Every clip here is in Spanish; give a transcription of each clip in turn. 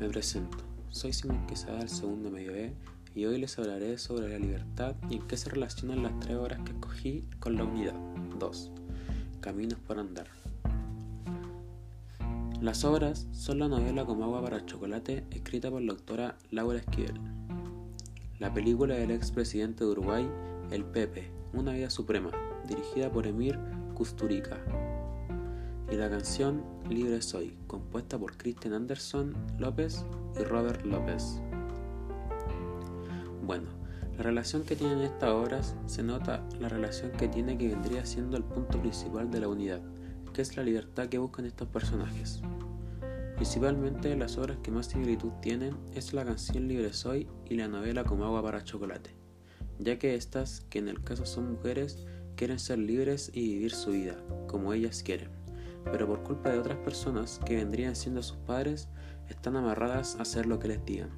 Me presento, soy Simón Quezada, del segundo medio B, y hoy les hablaré sobre la libertad y en qué se relacionan las 3 obras que escogí con la unidad 2, Caminos por Andar. Las obras son la novela Como agua para el chocolate, escrita por la autora Laura Esquivel, la película del expresidente de Uruguay, El Pepe, Una vida suprema, dirigida por Emir Kusturica, y la canción Libre soy, compuesta por Kristen Anderson López y Robert López. Bueno, la relación que tienen estas obras se nota la relación que tiene que vendría siendo el punto principal de la unidad, que es la libertad que buscan estos personajes. Principalmente las obras que más similitud tienen es la canción Libre soy y la novela Como agua para chocolate, ya que estas, que en el caso son mujeres, quieren ser libres y vivir su vida como ellas quieren, pero por culpa de otras personas que vendrían siendo sus padres, están amarradas a hacer lo que les digan.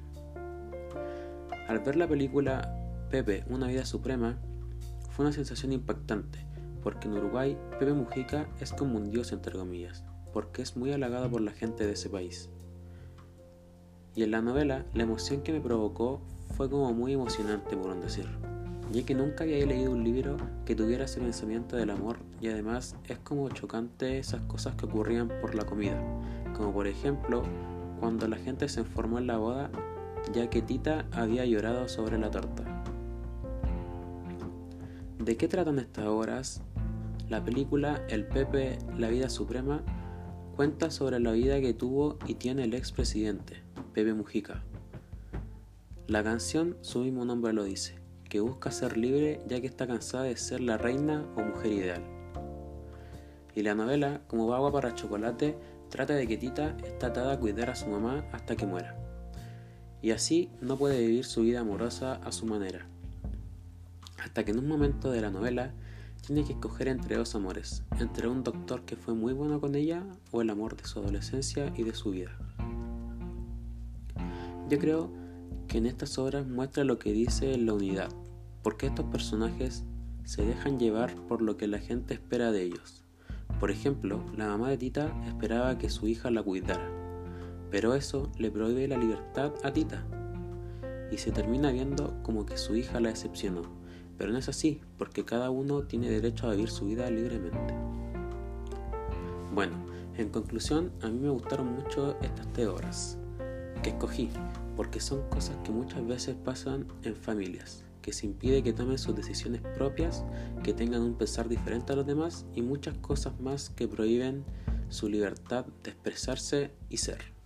Al ver la película Pepe, Una vida suprema, fue una sensación impactante, porque en Uruguay Pepe Mujica es como un dios entre comillas, porque es muy halagado por la gente de ese país. Y en la novela, la emoción que me provocó fue como muy emocionante, por un decir, ya que nunca había leído un libro que tuviera ese pensamiento del amor, y además es como chocante esas cosas que ocurrían por la comida, como por ejemplo cuando la gente se informó en la boda, ya que Tita había llorado sobre la torta. ¿De qué tratan estas obras? La película El Pepe, la vida suprema, cuenta sobre la vida que tuvo y tiene el expresidente, Pepe Mujica. La canción, su mismo nombre lo dice, que busca ser libre ya que está cansada de ser la reina o mujer ideal. Y la novela, Como agua para chocolate, trata de que Tita está atada a cuidar a su mamá hasta que muera, y así no puede vivir su vida amorosa a su manera, hasta que en un momento de la novela tiene que escoger entre dos amores, entre un doctor que fue muy bueno con ella o el amor de su adolescencia y de su vida. Yo creo que en estas obras muestra lo que dice la unidad, porque estos personajes se dejan llevar por lo que la gente espera de ellos. Por ejemplo, la mamá de Tita esperaba que su hija la cuidara, pero eso le prohíbe la libertad a Tita, y se termina viendo como que su hija la decepcionó, pero no es así, porque cada uno tiene derecho a vivir su vida libremente. Bueno, en conclusión, a mí me gustaron mucho estas 3 obras que escogí, porque son cosas que muchas veces pasan en familias, que se impide que tomen sus decisiones propias, que tengan un pensar diferente a los demás y muchas cosas más que prohíben su libertad de expresarse y ser.